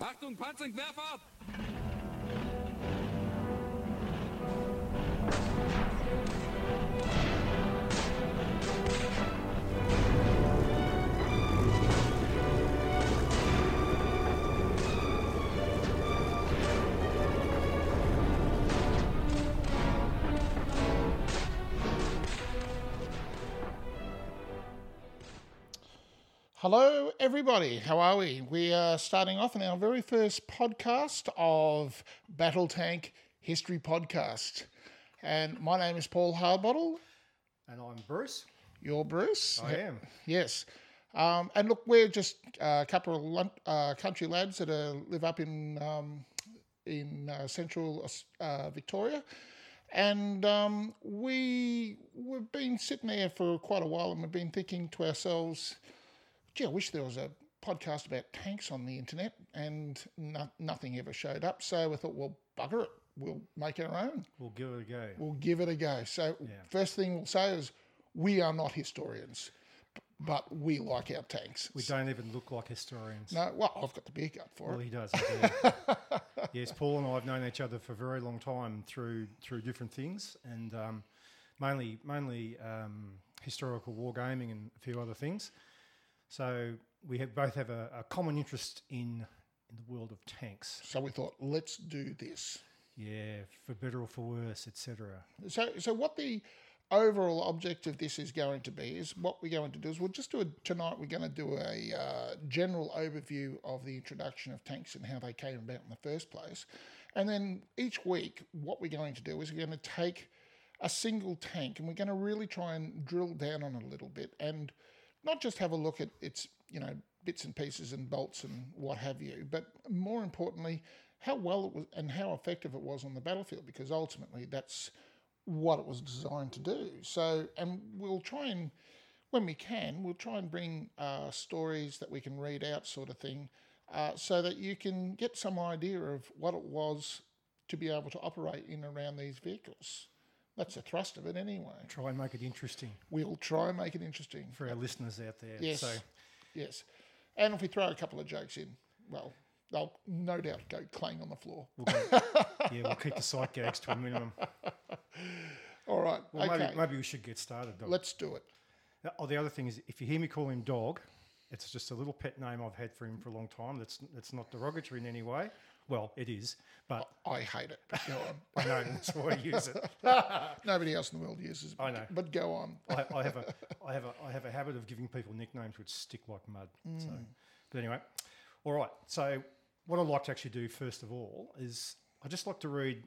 Achtung, Panzering, werf ab! Hello everybody, how are we? We are starting off in our very first podcast of Battle Tank History Podcast. And my name is Paul Harbottle. And I'm Bruce. You're Bruce? I am. Yes. And look, we're just a couple of country lads that live up in central Victoria. And we've been sitting there for quite a while and we've been thinking to ourselves, gee, I wish there was a podcast about tanks on the internet, and nothing ever showed up. So I thought, well, bugger it. We'll make it our own. We'll give it a go. So First thing we'll say is we are not historians, but we like our tanks. We don't even look like historians. No, well, I've got the beer gut for it. Well, he does. Yes, Paul and I have known each other for a very long time through different things, and mainly historical wargaming and a few other things. So we both have a common interest in the world of tanks. So we thought, let's do this. Yeah, for better or for worse, etc. So what the overall object of this is going to be is what we're going to do is tonight we're going to do a general overview of the introduction of tanks and how they came about in the first place. And then each week what we're going to do is we're going to take a single tank and we're going to really try and drill down on it a little bit and not just have a look at its, bits and pieces and bolts and what have you, but more importantly, how well it was and how effective it was on the battlefield, because ultimately that's what it was designed to do. So, and we'll try and, when we can, we'll try and bring stories that we can read out sort of thing, so that you can get some idea of what it was to be able to operate in and around these vehicles. That's the thrust of it anyway. Try and make it interesting. We'll try and make it interesting. For our listeners out there. Yes. So. Yes. And if we throw a couple of jokes in, well, they'll no doubt go clang on the floor. We'll keep the sight gags to a minimum. All right. Well, okay. Maybe we should get started, Dog. Let's do it. Now, the other thing is, if you hear me call him Dog, it's just a little pet name I've had for him for a long time. That's not derogatory in any way. Well, it is, but... I hate it, but go on. I know, that's why I use it. Nobody else in the world uses it. I know. But go on. I have a habit of giving people nicknames which stick like mud. Mm. So, but anyway, all right. So what I'd like to actually do, first of all, is I'd just like to read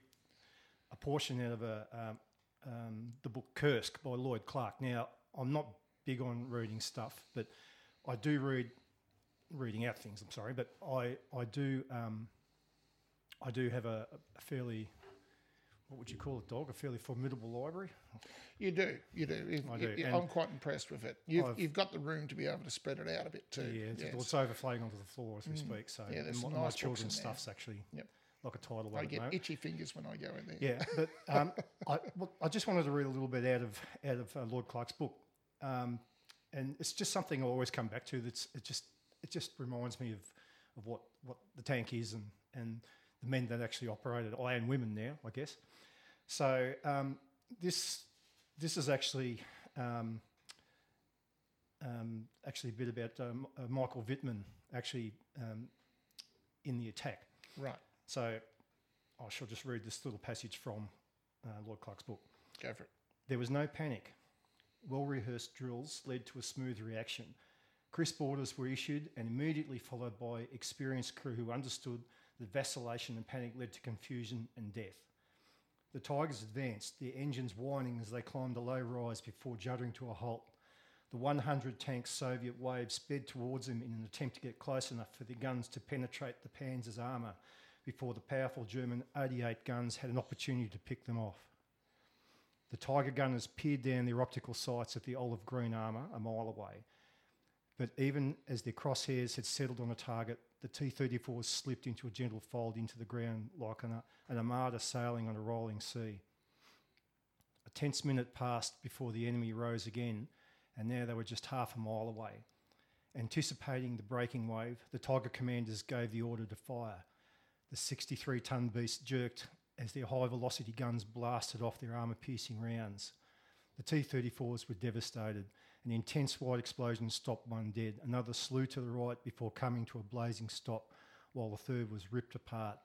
a portion out of the book Kursk by Lloyd Clark. Now, I'm not big on reading stuff, but I do reading out things, I'm sorry, but I do have a fairly, what would you call it, Dog? A fairly formidable library. You do. I'm quite impressed with it. You've got the room to be able to spread it out a bit too. Yeah, it's overflowing onto the floor as we speak. So yeah, there's some nice children's stuff's actually like a tidal wave. I get itchy fingers when I go in there. Yeah, but I just wanted to read a little bit out of Lloyd Clark's book, and it's just something I always come back to. It just reminds me of what the tank is and the men that actually operated, and women now, I guess. So this is actually a bit about Michael Wittmann actually in the attack. Right. So I shall just read this little passage from Lloyd Clark's book. Go for it. There was no panic. Well-rehearsed drills led to a smooth reaction. Crisp orders were issued and immediately followed by experienced crew who understood the vacillation and panic led to confusion and death. The Tigers advanced, their engines whining as they climbed a low rise before juddering to a halt. The 100-tank Soviet wave sped towards them in an attempt to get close enough for the guns to penetrate the Panzer's armour before the powerful German 88 guns had an opportunity to pick them off. The Tiger gunners peered down their optical sights at the olive green armour a mile away. But even as their crosshairs had settled on a target, the T-34 slipped into a gentle fold into the ground like an armada sailing on a rolling sea. A tense minute passed before the enemy rose again, and now they were just half a mile away. Anticipating the breaking wave, the Tiger commanders gave the order to fire. The 63-ton beast jerked as their high-velocity guns blasted off their armour-piercing rounds. The T-34s were devastated. An intense white explosion stopped one dead. Another slew to the right before coming to a blazing stop, while the third was ripped apart.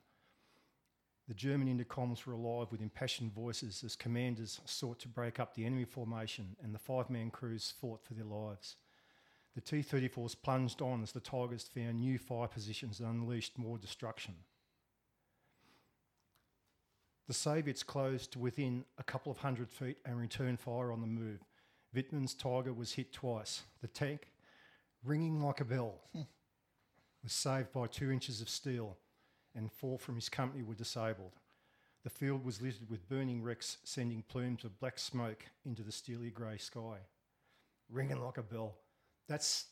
The German intercoms were alive with impassioned voices as commanders sought to break up the enemy formation and the five-man crews fought for their lives. The T-34s plunged on as the Tigers found new fire positions and unleashed more destruction. The Soviets closed to within a couple of hundred feet and returned fire on the move. Wittmann's Tiger was hit twice. The tank, ringing like a bell, was saved by 2 inches of steel, and four from his company were disabled. The field was littered with burning wrecks, sending plumes of black smoke into the steely grey sky. Ringing like a bell. That's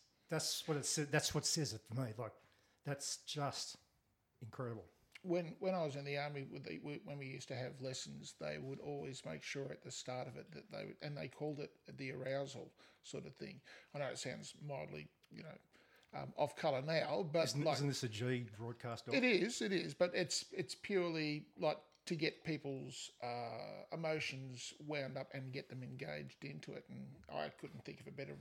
what it says. That's what says it for me. Like, that's just incredible. When I was in the army, when we used to have lessons, they would always make sure at the start of it that they would, and they called it the arousal sort of thing. I know it sounds mildly, off colour now, but isn't this a G broadcast? It is, but it's purely like to get people's emotions wound up and get them engaged into it. And I couldn't think of a better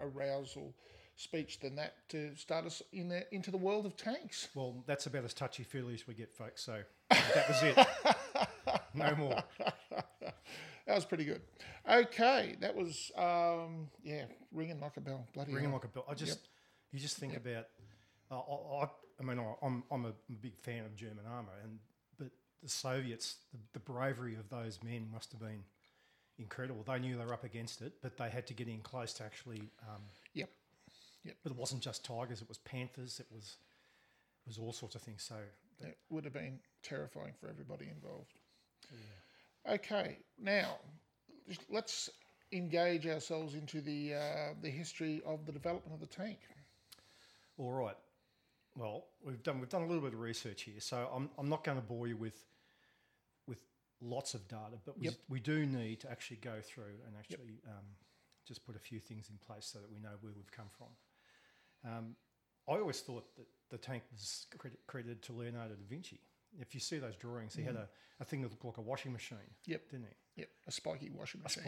arousal speech than that to start us into the world of tanks. Well, that's about as touchy-feely as we get, folks, so that was it. No more. That was pretty good. Okay, that was, ringing like a bell. Bloody ringing like a bell. You just think about, I'm a big fan of German armour, but the Soviets, the bravery of those men must have been incredible. They knew they were up against it, but they had to get in close to actually... But it wasn't just tigers, it was panthers, it was all sorts of things. So it would have been terrifying for everybody involved. Yeah. Okay, now let's engage ourselves into the history of the development of the tank. All right. Well, we've done a little bit of research here, so I'm not going to bore you with lots of data, but we do need to actually go through and actually just put a few things in place so that we know where we've come from. I always thought that the tank was credited to Leonardo da Vinci. If you see those drawings, he had a thing that looked like a washing machine, didn't he? Yep, a spiky washing machine.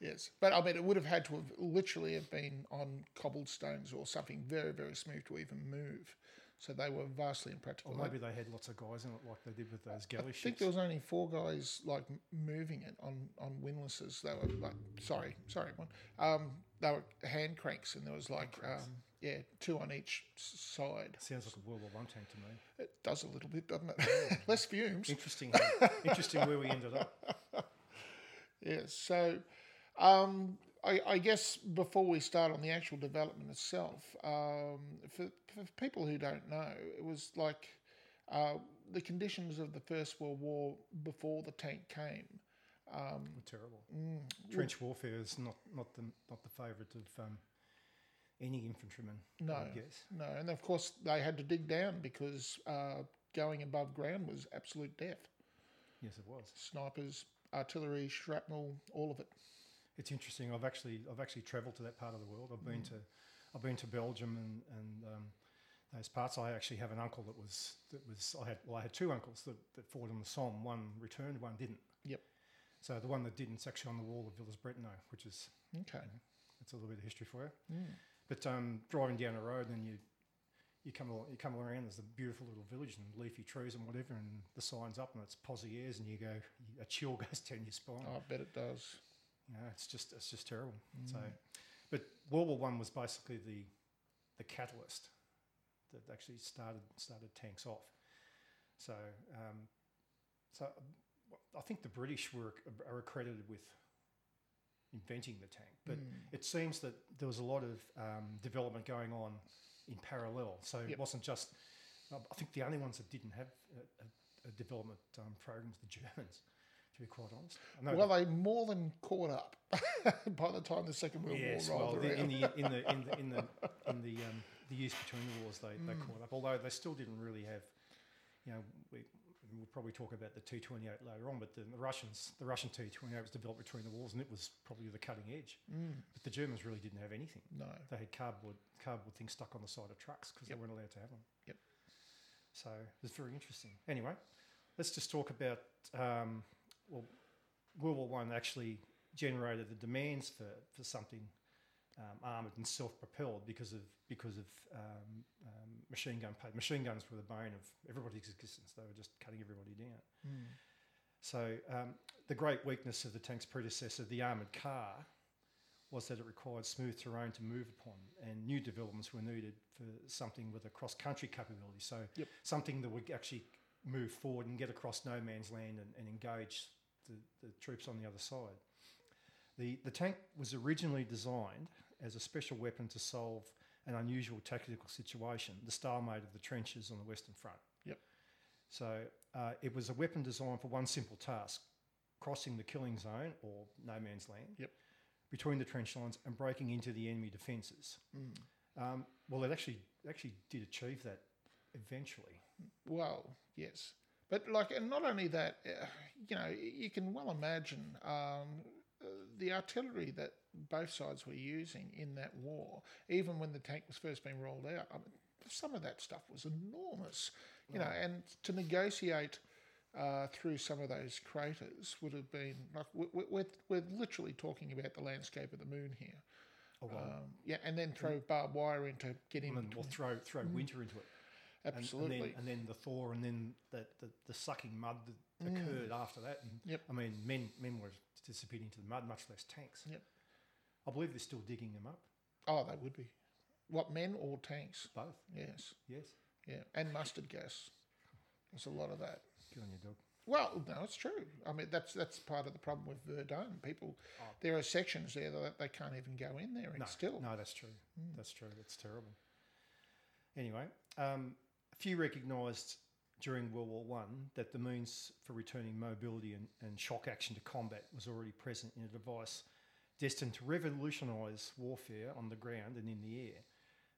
Yes, but I mean, it would have had to have literally have been on cobblestones or something very, very smooth to even move. So they were vastly impractical. Or maybe they had lots of guys in it like they did with those galley ships. I think there was only four guys like moving it on windlasses. They were like, they were hand cranks, and there was like, two on each side. Sounds like a World War I tank to me. It does a little bit, doesn't it? Less fumes. Interesting where we ended up. Yeah, so... I guess before we start on the actual development itself, for people who don't know, it was like the conditions of the First World War before the tank came. Were terrible. Trench warfare is not the favourite of any infantryman. No, I guess. No, and of course they had to dig down because going above ground was absolute death. Yes, it was. Snipers, artillery, shrapnel, all of it. It's interesting. I've actually travelled to that part of the world. I've been to Belgium and those parts. I actually have an uncle I had two uncles that fought on the Somme. One returned, one didn't. Yep. So the one that didn't is actually on the wall of Villers-Bretonneux, which is okay. That's a little bit of history for you. Mm. But driving down the road and you come around. There's a beautiful little village and leafy trees and whatever, and the sign's up and it's Pozieres, and you go a chill goes down your spine. Oh, I bet it does. Yeah, it's just terrible. Mm. So, but World War I was basically the catalyst that actually started tanks off. So, so I think the British are accredited with inventing the tank, but it seems that there was a lot of development going on in parallel. So it wasn't just. I think the only ones that didn't have a development program was the Germans. To be quite honest. They more than caught up by the time the Second World War rolled around. In the years between the wars, they caught up. Although they still didn't really have, we'll probably talk about the T-28 later on, but the Russian T-28 was developed between the walls, and it was probably the cutting edge. Mm. But the Germans really didn't have anything. No. They had cardboard things stuck on the side of trucks because they weren't allowed to have them. Yep. So it's very interesting. Anyway, let's just talk about, World War I actually generated the demands for something armoured and self-propelled because of machine gun pay. Machine guns were the bane of everybody's existence. They were just cutting everybody down. Mm. So the great weakness of the tank's predecessor, the armoured car, was that it required smooth terrain to move upon, and new developments were needed for something with a cross-country capability. So something that would actually move forward and get across no man's land and engage the troops on the other side. The tank was originally designed as a special weapon to solve an unusual tactical situation, the stalemate of the trenches on the Western Front. Yep. So it was a weapon designed for one simple task, crossing the killing zone, or no man's land, between the trench lines and breaking into the enemy defences. Mm. Well, it actually did achieve that eventually. Well, yes. But, and not only that, you can well imagine... the artillery that both sides were using in that war, even when the tank was first being rolled out, I mean, some of that stuff was enormous, you know, and to negotiate through some of those craters would have been, we're literally talking about the landscape of the moon here. Oh, wow. And then throw barbed wire into getting... And we'll throw winter into it. Absolutely. And then the thaw, and then the sucking mud that occurred after that. And, I mean, men were dissipating into the mud, much less tanks. Yep. I believe they're still digging them up. Oh, they would be. What, men or tanks? Both. Yes. Yes. Yeah, and mustard gas. There's a lot of that. Good on your dog. Well, no, it's true. I mean, that's part of the problem with Verdun. People, there are sections there that they can't even go in there. No, that's true. Mm. That's true. That's terrible. Anyway, a few recognised during World War One that the means for returning mobility and shock action to combat was already present in a device destined to revolutionise warfare on the ground and in the air.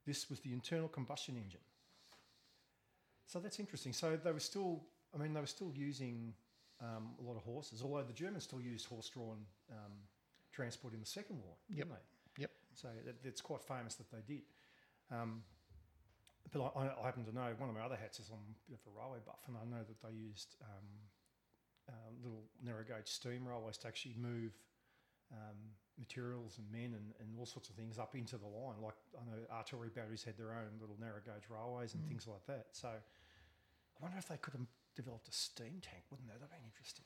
This was the internal combustion engine. So that's interesting. So they were still using a lot of horses, although the Germans still used horse-drawn transport in the Second War, didn't they? Yep. So it's quite famous that they did. But I happen to know, one of my other hats is I'm a bit of a railway buff, and I know that they used little narrow-gauge steam railways to actually move materials and men and all sorts of things up into the line. Like, I know artillery batteries had their own little narrow-gauge railways and things like that. So I wonder if they could have developed a steam tank. Wouldn't that have been interesting?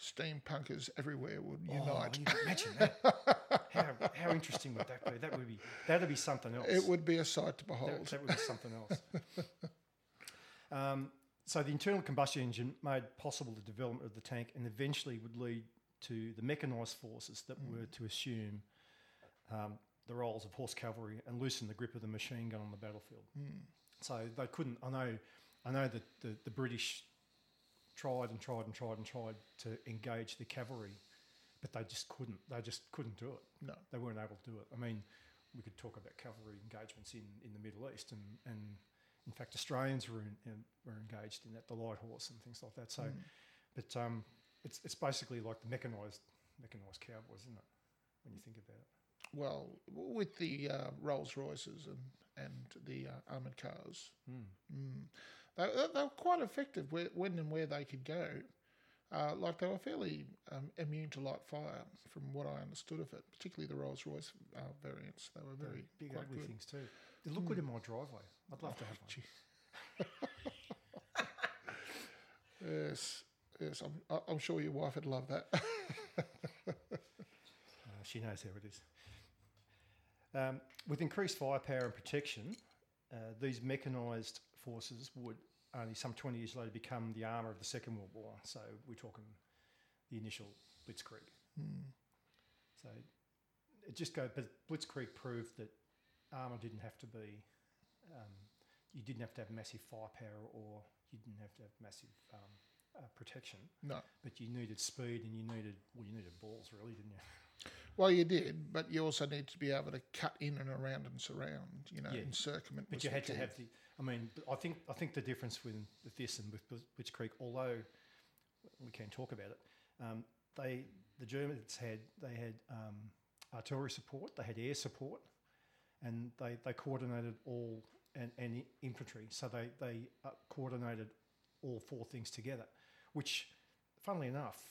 Steampunkers everywhere would unite. You can imagine that. How interesting would that be? That'd be something else. It would be a sight to behold. That would be something else. So the internal combustion engine made possible the development of the tank, and eventually would lead to the mechanised forces that were to assume the roles of horse cavalry and loosen the grip of the machine gun on the battlefield. Mm. So they couldn't. I know that the British tried to engage the cavalry, but they just couldn't. They just couldn't do it. No. They weren't able to do it. I mean, we could talk about cavalry engagements in the Middle East, and in fact, Australians were engaged in that, the light horse and things like that. So, but it's basically like the mechanised cowboys, isn't it, when you think about it? Well, with the Rolls-Royces and the armoured cars. Mm. Mm. They were quite effective when and where they could go. They were fairly immune to light fire, from what I understood of it, particularly the Rolls-Royce variants. They were very big, quite ugly good. Things too. They look good in my driveway. I'd love to have one. Yes. I'm sure your wife would love that. She knows how it is. With increased firepower and protection, these mechanised forces would only some 20 years later become the armour of the Second World War. So we're talking the initial Blitzkrieg. Mm. So it just goes, but Blitzkrieg proved that armour didn't have to be, you didn't have to have massive firepower, or you didn't have to have massive protection. No. But you needed speed, and you needed balls, really, didn't you? Well, you did, but you also need to be able to cut in and around and surround, you know, yeah. and circumvent. But you had to have the. I mean, I think the difference with this and with Blitz Creek, although we can talk about it, the Germans had artillery support, they had air support, and they coordinated all and infantry. So they coordinated all four things together, which, funnily enough,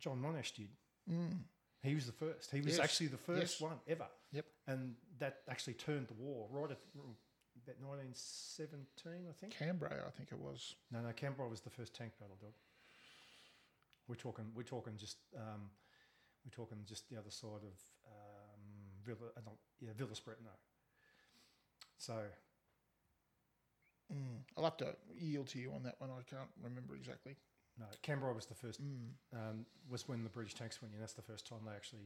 John Monash did. Mm. He was the first. He was actually the first one ever. Yep. And that actually turned the war right at about 1917, I think. Cambrai, I think it was. No, Cambrai was the first tank battle, dog. We're talking just the other side of Villers-Bretonneux. So. Mm. I'll have to yield to you on that one. I can't remember exactly. No, Cambrai was the first. Mm. Was when the British tanks went in. That's the first time they actually,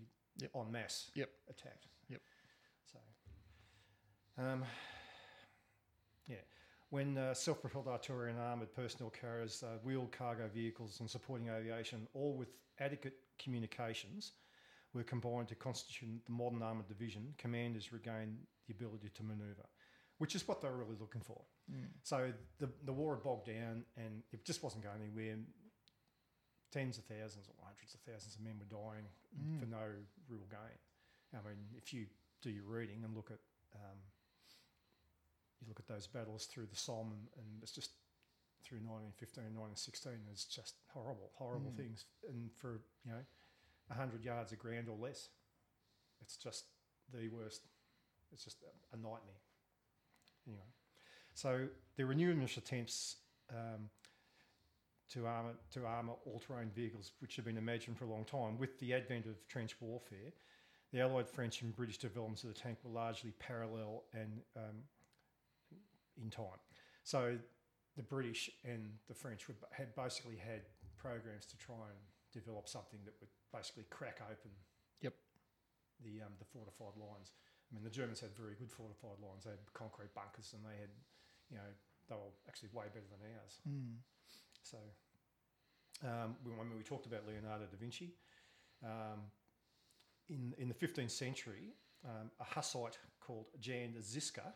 en masse, attacked. Yep. So, when self-propelled artillery and armoured personnel carriers, wheeled cargo vehicles, and supporting aviation, all with adequate communications, were combined to constitute the modern armoured division. Commanders regained the ability to manoeuvre, which is what they were really looking for. Mm. So the war had bogged down and it just wasn't going anywhere. Tens of thousands or hundreds of thousands of men were dying for no real gain. I mean, if you do your reading and look at those battles through the Somme and it's just through 1915, 1916, it's just horrible things. And for 100 yards of ground or less, it's just the worst. It's just a nightmare. Anyway. So there were numerous attempts to armour all-terrain vehicles, which have been imagined for a long time. With the advent of trench warfare, the Allied French and British developments of the tank were largely parallel and in time. So the British and the French had basically had programs to try and develop something that would basically crack open the fortified lines. I mean, the Germans had very good fortified lines. They had concrete bunkers and they had, they were actually way better than ours. Mm. So, we talked about Leonardo da Vinci. In the 15th century, a Hussite called Jan Zizka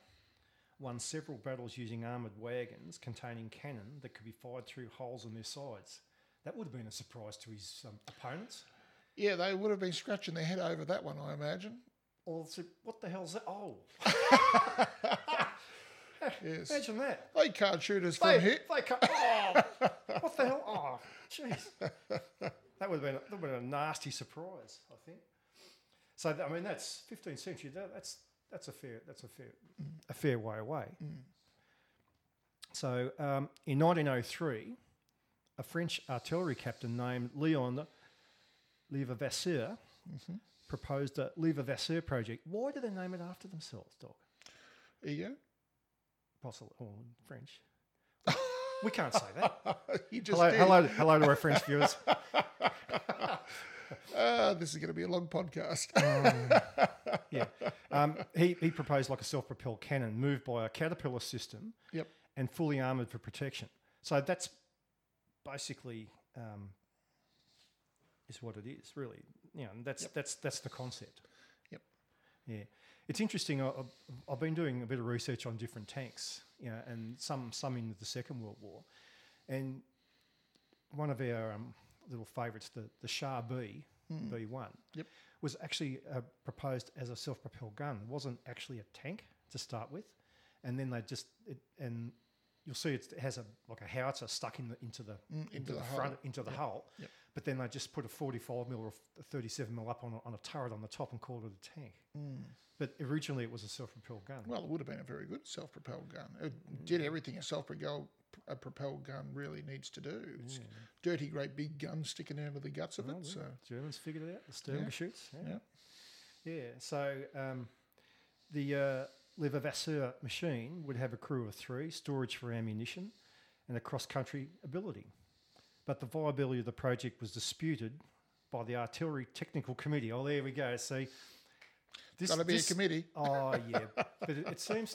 won several battles using armoured wagons containing cannon that could be fired through holes in their sides. That would have been a surprise to his opponents. Yeah, they would have been scratching their head over that one, I imagine. Or said, what the hell's that? Oh. Yes. Imagine that. They can't shoot us from here. They can't. Oh, what the hell? Oh, jeez. That would have been a nasty surprise, I think. So, I mean, that's 15th century. That's a fair way away. Mm. So, in 1903, a French artillery captain named Leon Levasseur proposed a Levasseur project. Why do they name it after themselves, Doc? Ego? Possible. Or French. We can't say that. You just hello to our French viewers. This is going to be a long podcast. He proposed like a self-propelled cannon moved by a Caterpillar system and fully armoured for protection. So that's basically... is what it is, really. That's the concept. Yep. Yeah, it's interesting. I've been doing a bit of research on different tanks, and some in the Second World War, and one of our little favourites, the Char B1, was actually proposed as a self-propelled gun. It wasn't actually a tank to start with, and then they just and you'll see it has a howitzer stuck into the hull. Yep. But then they just put a 45 mil or a 37 mil up on a turret on the top and called it a tank. Mm. But originally it was a self-propelled gun. Well, it would have been a very good self-propelled gun. It did everything a self-propelled gun really needs to do. It's dirty, great big gun sticking out of the guts of it. So Germans figured it out. The Sturmgeschütz. Yeah. So the Levasseur machine would have a crew of 3, storage for ammunition, and a cross-country ability. But the viability of the project was disputed by the Artillery Technical Committee. Oh, there we go. See, this got to be a committee. Oh, yeah, but it seems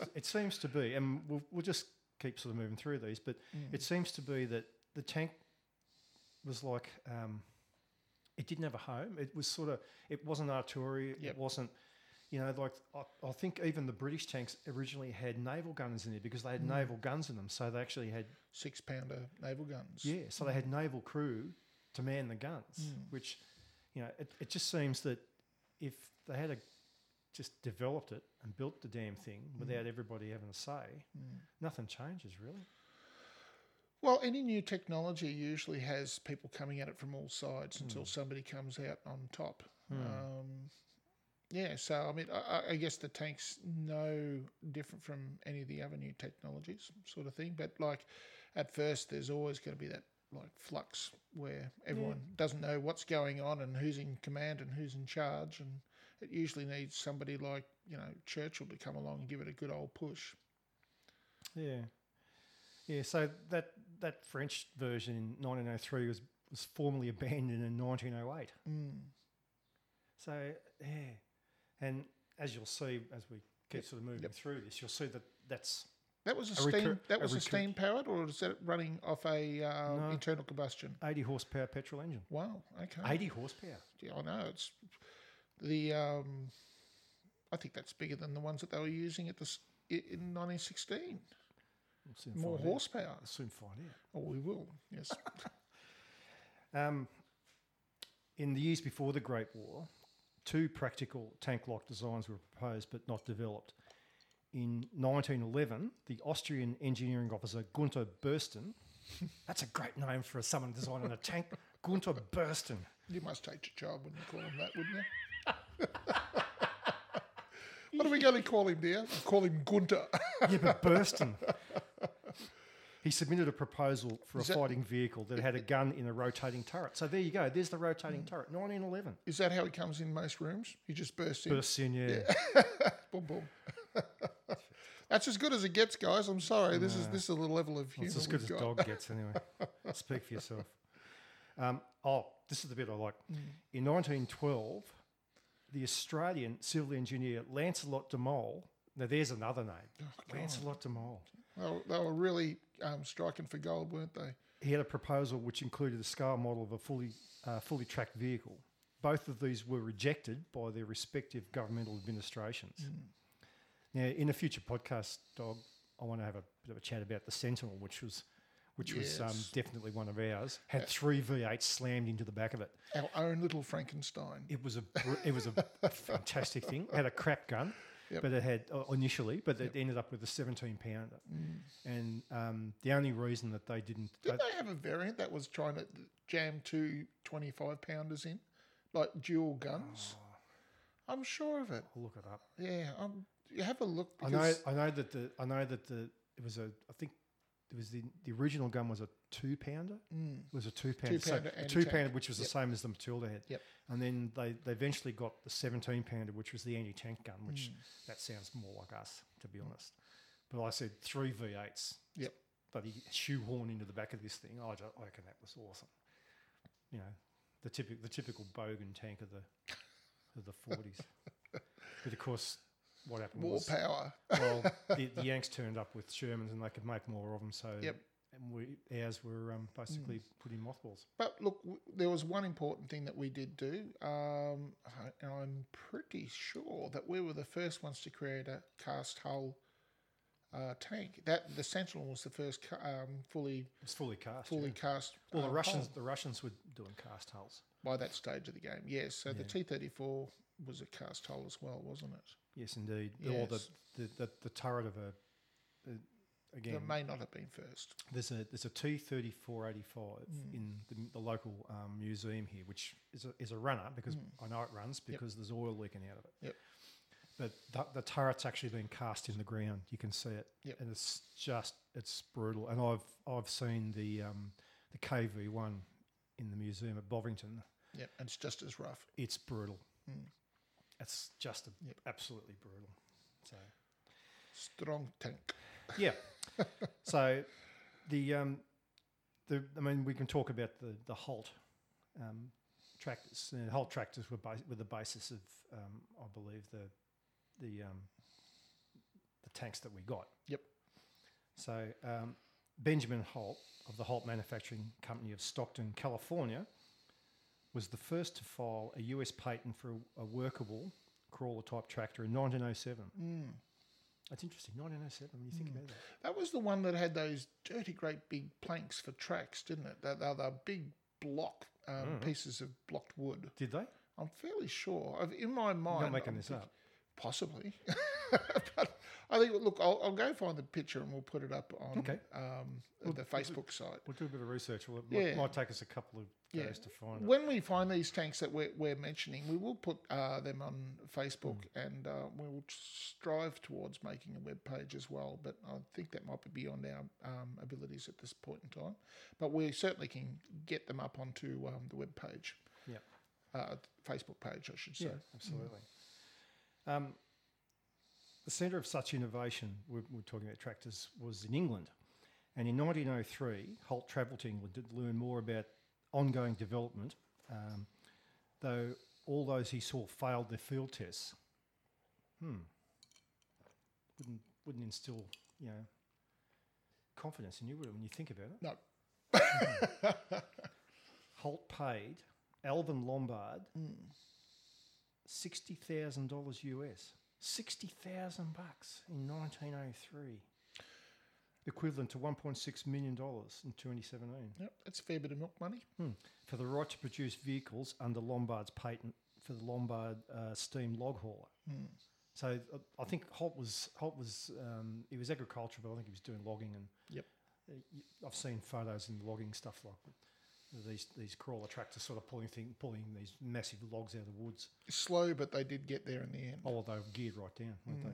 to be, and we'll just keep sort of moving through these. But it seems to be that the tank was like It didn't have a home. It was sort of, it wasn't artillery. Yep. It wasn't, you know, like I think even the British tanks originally had naval guns in there because they had naval guns in them. So they actually had 6-pounder naval guns. Yeah. So they had naval crew to man the guns, which, you know, it just seems that if they had just developed it and built the damn thing without everybody having a say, nothing changes really. Well, any new technology usually has people coming at it from all sides until somebody comes out on top. Yeah, so, I mean, I guess the tank's no different from any of the other new technologies sort of thing. But, like, at first there's always going to be that, like, flux where everyone doesn't know what's going on and who's in command and who's in charge. And it usually needs somebody like, you know, Churchill to come along and give it a good old push. Yeah. Yeah, so that French version in 1903 was formally abandoned in 1908. So, yeah. And as you'll see, as we keep sort of moving through this, you'll see that that was a steam powered, or is that running off a internal combustion? 80 horsepower petrol engine. Wow. Okay. 80 horsepower. Yeah, I know. It's the I think that's bigger than the ones that they were using at in 1916. We'll more horsepower. We'll soon find out. Oh, we will. Yes. In the years before the Great War, two practical tank-like designs were proposed but not developed. In 1911, the Austrian engineering officer Gunther Bursten. That's a great name for someone designing a tank. Gunther Bursten. You must hate your job when you call him that, wouldn't you? What are we going to call him, dear? Call him Gunther. Yeah, but Bursten. He submitted a proposal for a fighting vehicle that had a gun in a rotating turret. So there you go. There's the rotating turret, 1911. Is that how he comes in most rooms? He just bursts in? Bursts in, yeah. Boom, boom. That's as good as it gets, guys. I'm sorry. This is the level of humour. It's as good as dog gets, anyway. Speak for yourself. This is the bit I like. In 1912, the Australian civil engineer Lancelot de Mol. Now, there's another name. Oh, Lancelot de Mol. Well, they were really striking for gold, weren't they? He had a proposal which included a scale model of a fully tracked vehicle. Both of these were rejected by their respective governmental administrations. Now, in a future podcast, Dog, I want to have a bit of a chat about the Sentinel, which was definitely one of ours. Had three V8s slammed into the back of it. Our own little Frankenstein. It was a fantastic thing. Had a crap gun. Yep. But it had initially, but it ended up with a 17-pounder. And the only reason that they didn't... Did they have a variant that was trying to jam two 25-pounders in? Like dual guns? Oh. I'm sure of it. I'll look it up. Yeah, you have a look. Because I know the original gun was a 2-pounder. It was a 2-pounder. A 2-pounder, which was the same as the Matilda had. Yep. And then they eventually got the 17-pounder, which was the anti-tank gun, which that sounds more like us, to be honest. But I said three V8s. Yep. But he shoehorned into the back of this thing. I reckon that was awesome. You know, the typical Bogan tank of the 40s. But of course, what happened more was... More power. Well, the Yanks turned up with Shermans and they could make more of them, so... Yep. And ours were basically put in mothballs. But look, there was one important thing that we did do, and I'm pretty sure that we were the first ones to create a cast hull tank. That the Sentinel was the first fully cast. Well, the Russians were doing cast hulls by that stage of the game. Yes, so the T-34 was a cast hull as well, wasn't it? Yes, indeed. Yes. Or the turret of a Again, it may not have been first. There's a T-3485 in the local museum here, which is a runner because I know it runs because there's oil leaking out of it. Yep. But the turret's actually been cast in the ground. You can see it, and it's brutal. And I've seen the KV-1 in the museum at Bovington. Yep, and it's just as rough. It's brutal. It's just absolutely brutal. So. Strong tank. Yeah. So we can talk about the Holt tractors. And Holt tractors were the basis of I believe the tanks that we got. Yep. So Benjamin Holt of the Holt Manufacturing Company of Stockton, California, was the first to file a US patent for a workable crawler-type tractor in 1907. Mm. That's interesting, 1907, when you think about that. That was the one that had those dirty, great big planks for tracks, didn't it? They're big block pieces of blocked wood. Did they? I'm fairly sure. In my mind... You're not making this up. Possibly. But I think, look, I'll go find the picture and we'll put it up on the Facebook site. We'll do a bit of research. It might take us a couple of days to find it. When we find these tanks that we're mentioning, we will put them on Facebook and we will strive towards making a web page as well. But I think that might be beyond our abilities at this point in time. But we certainly can get them up onto the web page. Yeah. Facebook page, I should say. Yeah, absolutely. The centre of such innovation, we're talking about tractors, was in England. And in 1903, Holt travelled to England to learn more about ongoing development, though all those he saw failed their field tests. Wouldn't instill, confidence in you, would it, when you think about it? No. Holt paid Alvin Lombard $60,000 US. $60,000 in 1903, equivalent to $1.6 million in 2017. Yep, that's a fair bit of milk money. For the right to produce vehicles under Lombard's patent for the Lombard steam log hauler. So I think Holt was he was agricultural, but I think he was doing logging and. Yep. I've seen photos in logging stuff like that. These crawler tractors sort of pulling these massive logs out of the woods. Slow, but they did get there in the end. Oh, they were geared right down, weren't they?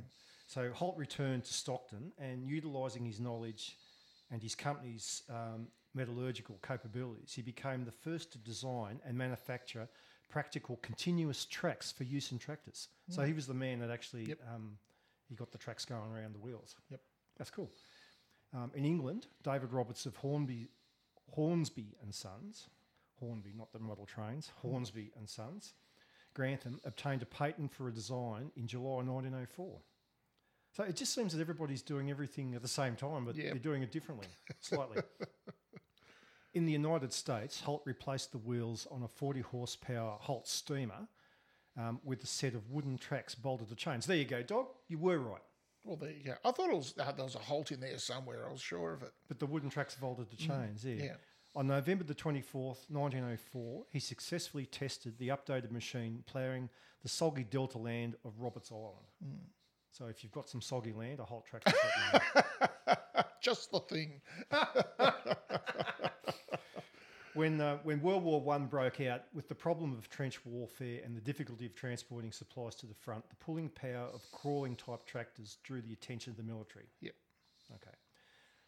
So Holt returned to Stockton and, utilising his knowledge and his company's metallurgical capabilities, he became the first to design and manufacture practical continuous tracks for use in tractors. So he was the man that actually he got the tracks going around the wheels. Yep. That's cool. In England, David Roberts of Hornsby and Sons, Hornsby, not the model trains, Hornsby and Sons, Grantham, obtained a patent for a design in July 1904. So it just seems that everybody's doing everything at the same time, but they're doing it differently, slightly. In the United States, Holt replaced the wheels on a 40-horsepower Holt steamer with a set of wooden tracks bolted to chains. There you go, dog. You were right. Well, there you go. I thought it was, there was a Holt in there somewhere. I was sure of it. But the wooden tracks bolted to chains, yeah. On November the 24th, 1904, he successfully tested the updated machine ploughing the soggy delta land of Roberts Island. So if you've got some soggy land, a Holt track is just the thing. When World War I broke out, with the problem of trench warfare and the difficulty of transporting supplies to the front, the pulling power of crawling-type tractors drew the attention of the military. Yep. Okay.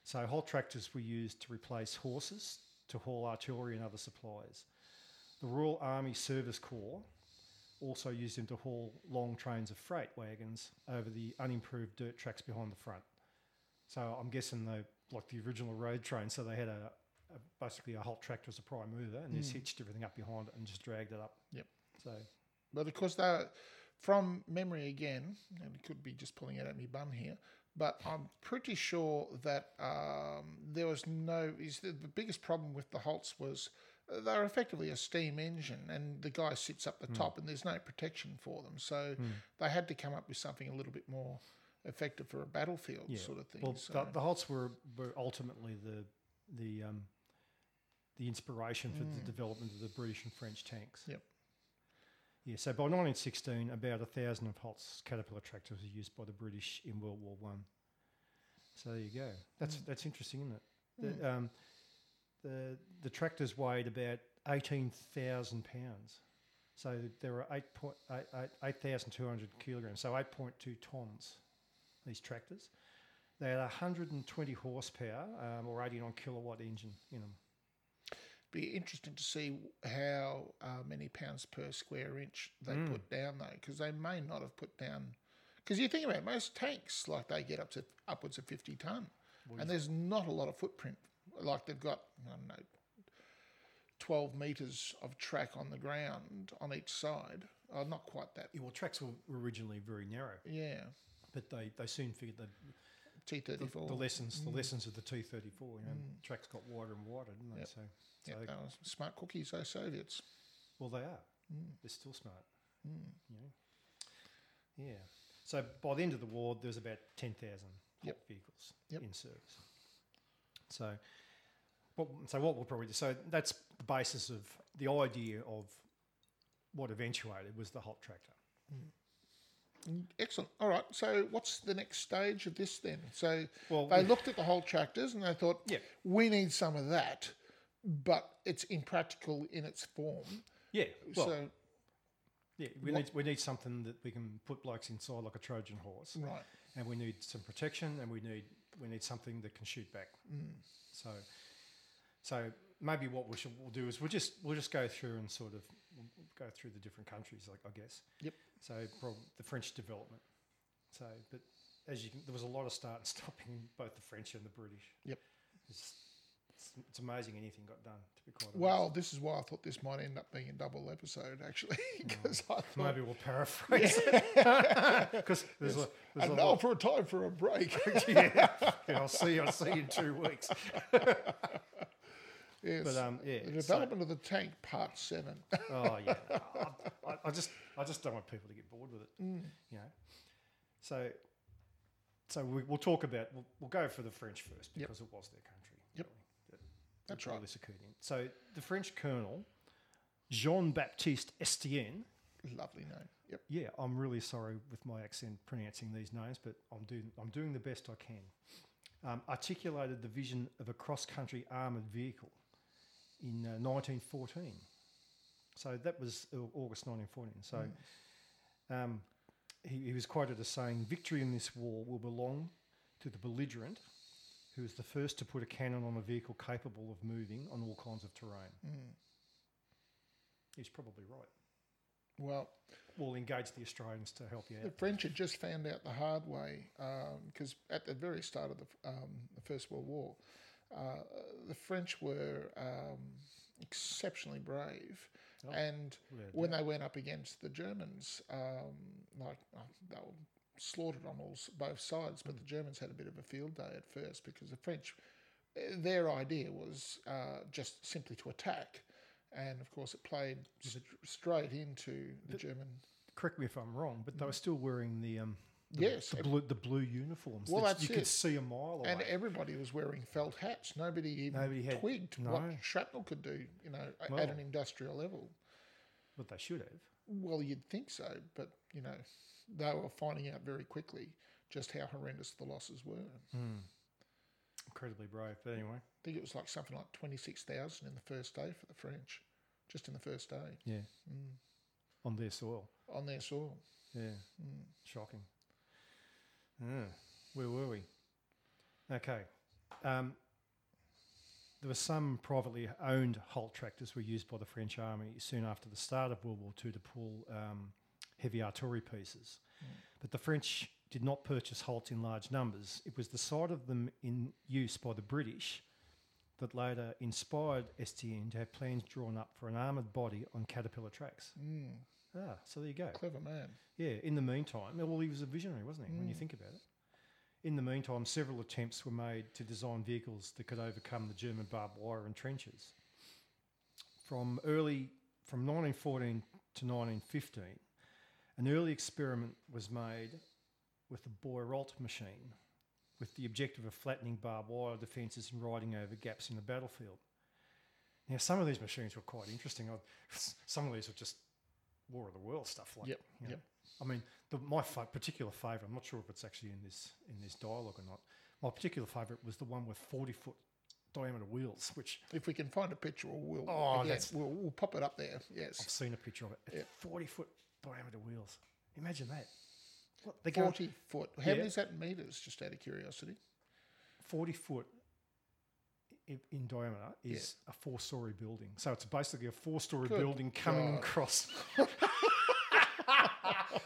So Holt tractors were used to replace horses, to haul artillery and other supplies. The Royal Army Service Corps also used them to haul long trains of freight wagons over the unimproved dirt tracks behind the front. So I'm guessing they, like the original road train, so they had basically a Holt tractor was a prime mover and just hitched everything up behind it and just dragged it up. Yep. So, but of course, they're, from memory again, and it could be just pulling out at me bum here, but I'm pretty sure that there was the biggest problem with the Holts was they're effectively a steam engine and the guy sits up the top and there's no protection for them. So they had to come up with something a little bit more effective for a battlefield sort of thing. Well, so the Holts were ultimately the inspiration for the development of the British and French tanks. Yep. Yeah, so by 1916, about 1,000 of Holt's Caterpillar tractors were used by the British in World War I. So there you go. That's interesting, isn't it? The tractors weighed about 18,000 pounds. So there were 8,200 kilograms, so 8.2 tons, these tractors. They had 120 horsepower or 89 kilowatt engine in them. Be interesting to see how many pounds per square inch they put down, though, because they may not have put down... Because you think about it, most tanks, like they get up to upwards of 50 tonne, and there's not a lot of footprint. Like they've got, 12 metres of track on the ground on each side. Oh, not quite that. Yeah, well, tracks were originally very narrow. Yeah. But they soon figured that... T-34. The lessons of the T-34. You know, tracks got wider and wider, didn't they? So, that was smart cookies, those Soviets. Well, they are. Mm. They're still smart. Mm. You know? Yeah. So by the end of the war, there was about 10,000 Holt vehicles in service. So what we'll probably do, so that's the basis of the idea of what eventuated was the Holt tractor. Mm. Excellent. All right. So what's the next stage of this then? So they looked at the Holt tractors and they thought, we need some of that, but it's impractical in its form. Yeah. Well, so we need something that we can put blokes inside like a Trojan horse. Right. And we need some protection, and we need something that can shoot back. Mm. So maybe what we'll do is we'll just go through and sort of go through the different countries, I guess. Yep. So probably the French development. So, but as you can, there was a lot of start and stopping in both the French and the British. Yep. It's amazing anything got done, to be quite honest. Well, this is why I thought this might end up being a double episode, actually. Maybe we'll paraphrase it. Because there's a lot. And now for a time for a break. I'll see you in 2 weeks. Yes. But, the development of the tank, part 7. Oh yeah, I just don't want people to get bored with it. Mm. You know, so we'll talk about we'll go for the French first because it was their country. Yep, really, that's right. This occurred in. So the French colonel, Jean Baptiste Estienne. Lovely name. Yep. Yeah, I'm really sorry with my accent pronouncing these names, but I'm doing the best I can. Articulated the vision of a cross-country armoured vehicle in 1914. So that was August 1914. So he was quoted as saying, "Victory in this war will belong to the belligerent who is the first to put a cannon on a vehicle capable of moving on all kinds of terrain." Mm. He's probably right. Well, we'll engage the Australians to help you out. The French had just found out the hard way because at the very start of the First World War, the French were exceptionally brave. Oh, and when they went up against the Germans, they were slaughtered on both sides, but the Germans had a bit of a field day at first because the French, their idea was just simply to attack. And, of course, it played straight into the German... Correct me if I'm wrong, but they were still wearing the blue uniforms. Well, that's it. You could see a mile away. And everybody was wearing felt hats. Nobody twigged what shrapnel could do, at an industrial level. But they should have. Well, you'd think so, but, they were finding out very quickly just how horrendous the losses were. Mm. Incredibly brave, but anyway. I think it was something like 26,000 in the first day for the French, just in the first day. Yeah. Mm. On their soil. Yeah. Mm. Shocking. Yeah. Where were we? Okay. There were some privately owned Holt tractors were used by the French army soon after the start of World War II to pull heavy artillery pieces. Mm. But the French did not purchase Holts in large numbers. It was the sight of them in use by the British that later inspired Estienne to have plans drawn up for an armoured body on Caterpillar tracks. Mm. Ah, so there you go. Clever man. Yeah, in the meantime... Well, he was a visionary, wasn't he, when you think about it? In the meantime, several attempts were made to design vehicles that could overcome the German barbed wire and trenches. From 1914 to 1915, an early experiment was made with the Boirault machine, with the objective of flattening barbed wire defences and riding over gaps in the battlefield. Now, some of these machines were quite interesting. Some of these were just War of the World stuff. I mean, my particular favourite, I'm not sure if it's actually in this dialogue or not, my particular favourite was the one with 40-foot diameter wheels, which... If we can find a picture, we'll pop it up there, yes. I've seen a picture of it. Yeah. 40-foot diameter wheels. Imagine that. What, 40 foot. How many is that in metres, just out of curiosity? 40 foot in diameter is a 4-storey building. So it's basically a 4-storey building coming across.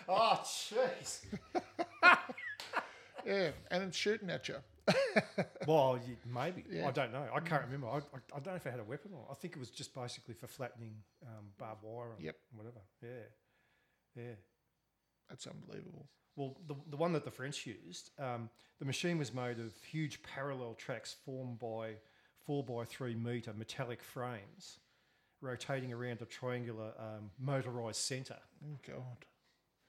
Oh, jeez. Yeah, and it's shooting at you. Well, maybe. Yeah. I don't know. I can't remember. I don't know if it had a weapon or not. I think it was just basically for flattening barbed wire and whatever. Yeah. Yeah. That's unbelievable. Well, the one that the French used, the machine was made of huge parallel tracks formed by 4 by 3 metre metallic frames rotating around a triangular motorised centre. Oh, God.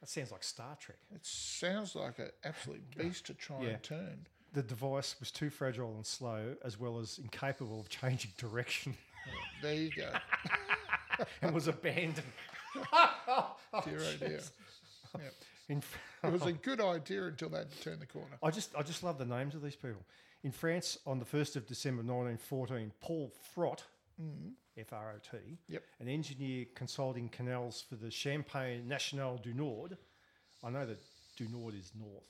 That sounds like Star Trek. It sounds like an absolute beast to try and turn. The device was too fragile and slow, as well as incapable of changing direction. Oh, there you go. And was abandoned. Dear, oh dear. Yep. It was a good idea until they had to turn the corner. I just love the names of these people. In France, on the 1st of December 1914, Paul Frot, F-R-O-T, an engineer consulting canals for the Champagne Nationale du Nord, I know that du Nord is north,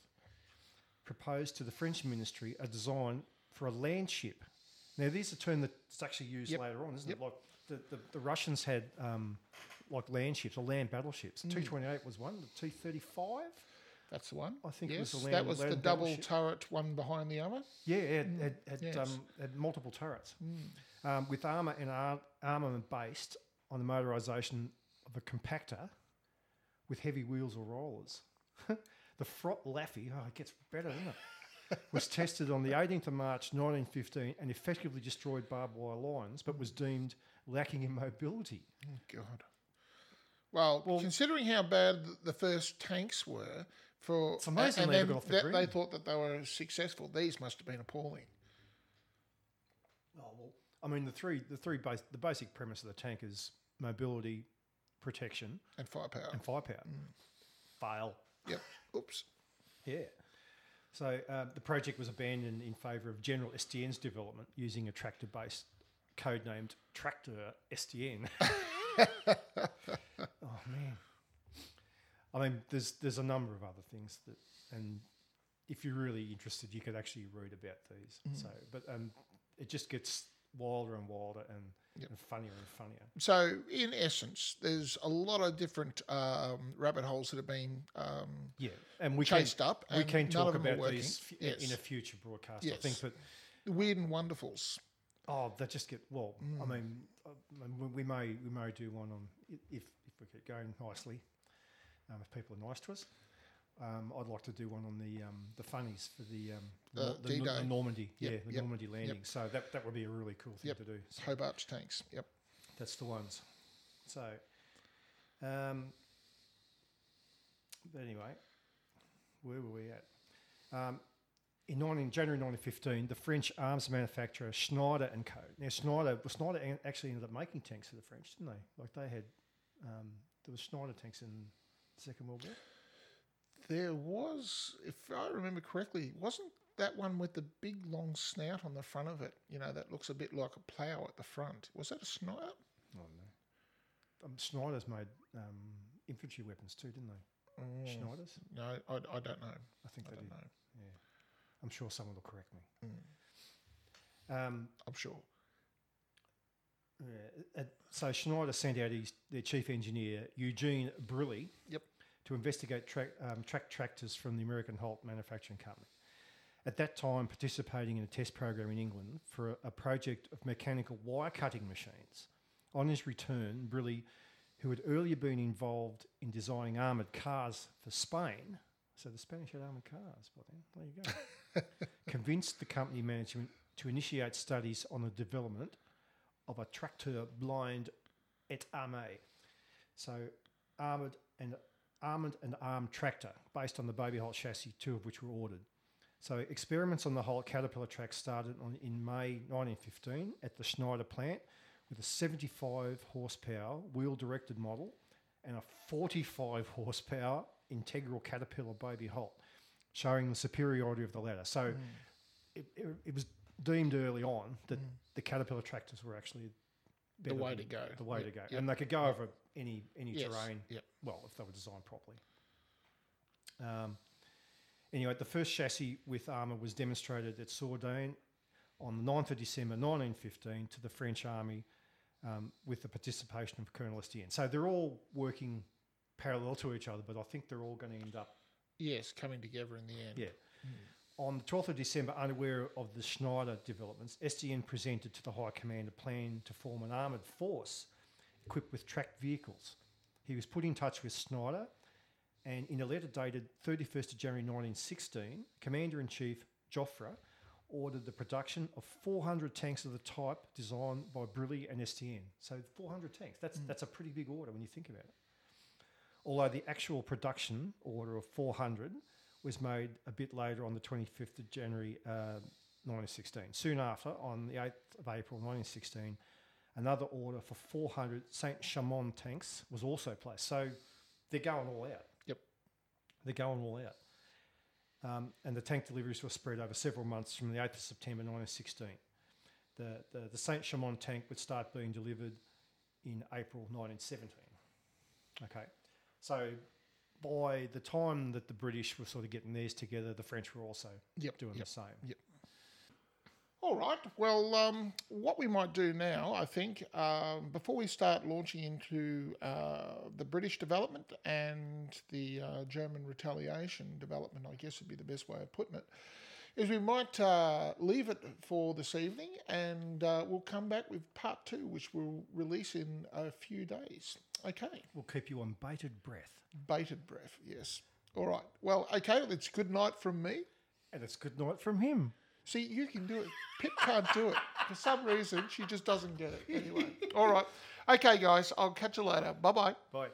proposed to the French ministry a design for a land ship. Now, there's a term that's actually used later on, isn't it? Like the Russians had like land ships or land battleships. T-28 was one, the T-35. That's the one. I think it was the land. That was the double turret, one behind the other. Yeah, it had multiple turrets with armour and armament based on the motorisation of a compactor with heavy wheels or rollers. The Frot Laffey, it gets better, doesn't it? Was tested on the 18th of March 1915 and effectively destroyed barbed wire lines, but was deemed lacking in mobility. Oh, God. Well, considering how bad the first tanks were, it's amazing they got off the ground. They thought that they were successful. These must have been appalling. Oh well, I mean the basic premise of the tank is mobility, protection, and firepower. Fail. Yep. Oops. Yeah. So the project was abandoned in favour of General Estienne's development using a tractor-based code named Tractor Estienne. Oh man! I mean, there's a number of other things that, and if you're really interested, you could actually read about these. So, but it just gets wilder and wilder and funnier and funnier. So, in essence, there's a lot of different rabbit holes that have been and we chased up. We can talk about these in a future broadcast, I think. But the weird and wonderfuls. Oh, they just get we may do one on if we keep going nicely, if people are nice to us. I'd like to do one on the funnies for the Normandy, Normandy landing. Yep. So that would be a really cool thing to do. So Hobart's tanks, that's the ones. So, but anyway, where were we at? In January 1915, the French arms manufacturer Schneider and Co. Now, Schneider actually ended up making tanks for the French, didn't they? Like they had, there was Schneider tanks in the Second World War. There was, if I remember correctly, wasn't that one with the big long snout on the front of it? You know, that looks a bit like a plough at the front. Was that a Schneider? I don't know. Schneider's made infantry weapons too, didn't they? Schneider's? No, I don't know. I think they did. Know. Yeah. I'm sure someone will correct me. I'm sure. So Schneider sent out their chief engineer, Eugene Brilli, to investigate track tractors from the American Holt Manufacturing Company. At that time, participating in a test program in England for a project of mechanical wire-cutting machines. On his return, Brilli, who had earlier been involved in designing armoured cars for Spain... So the Spanish had armoured cars by then. There you go. Convinced the company management to initiate studies on the development of a tracteur blind et armé. So armoured and armed tractor based on the Baby Holt chassis, two of which were ordered. So experiments on the Holt Caterpillar track started in May 1915 at the Schneider plant with a 75 horsepower wheel-directed model and a 45 horsepower integral Caterpillar Baby Holt, showing the superiority of the latter. So it was deemed early on that the Caterpillar tractors were actually better the way to go. Yep. And they could go over any terrain, well, if they were designed properly. Anyway, the first chassis with armour was demonstrated at Sourdine on the 9th of December 1915 to the French Army with the participation of Colonel Estienne. So they're all working parallel to each other, but I think they're all going to end up... Yes, coming together in the end. Yeah. On the 12th of December, unaware of the Schneider developments, Estienne presented to the High Command a plan to form an armoured force equipped with tracked vehicles. He was put in touch with Schneider, and in a letter dated 31st of January 1916, Commander-in-Chief Joffre ordered the production of 400 tanks of the type designed by Brilli and Estienne. So 400 tanks, that's a pretty big order when you think about it. Although the actual production order of 400 was made a bit later on the 25th of January 1916. Soon after, on the 8th of April 1916, another order for 400 Saint-Chamon tanks was also placed. So they're going all out. Yep. They're going all out. And the tank deliveries were spread over several months from the 8th of September 1916. The Saint-Chamon tank would start being delivered in April 1917. Okay. So by the time that the British were sort of getting theirs together, the French were also doing the same. Yep. All right. Well, what we might do now, I think, before we start launching into the British development and the German retaliation development, I guess would be the best way of putting it, is we might leave it for this evening and we'll come back with part two, which we'll release in a few days. Okay. We'll keep you on bated breath. Bated breath, yes. All right. Well, okay, it's good night from me. And it's good night from him. See, you can do it. Pip can't do it. For some reason, she just doesn't get it. Anyway. All right. Okay, guys. I'll catch you later. Bye-bye. Bye.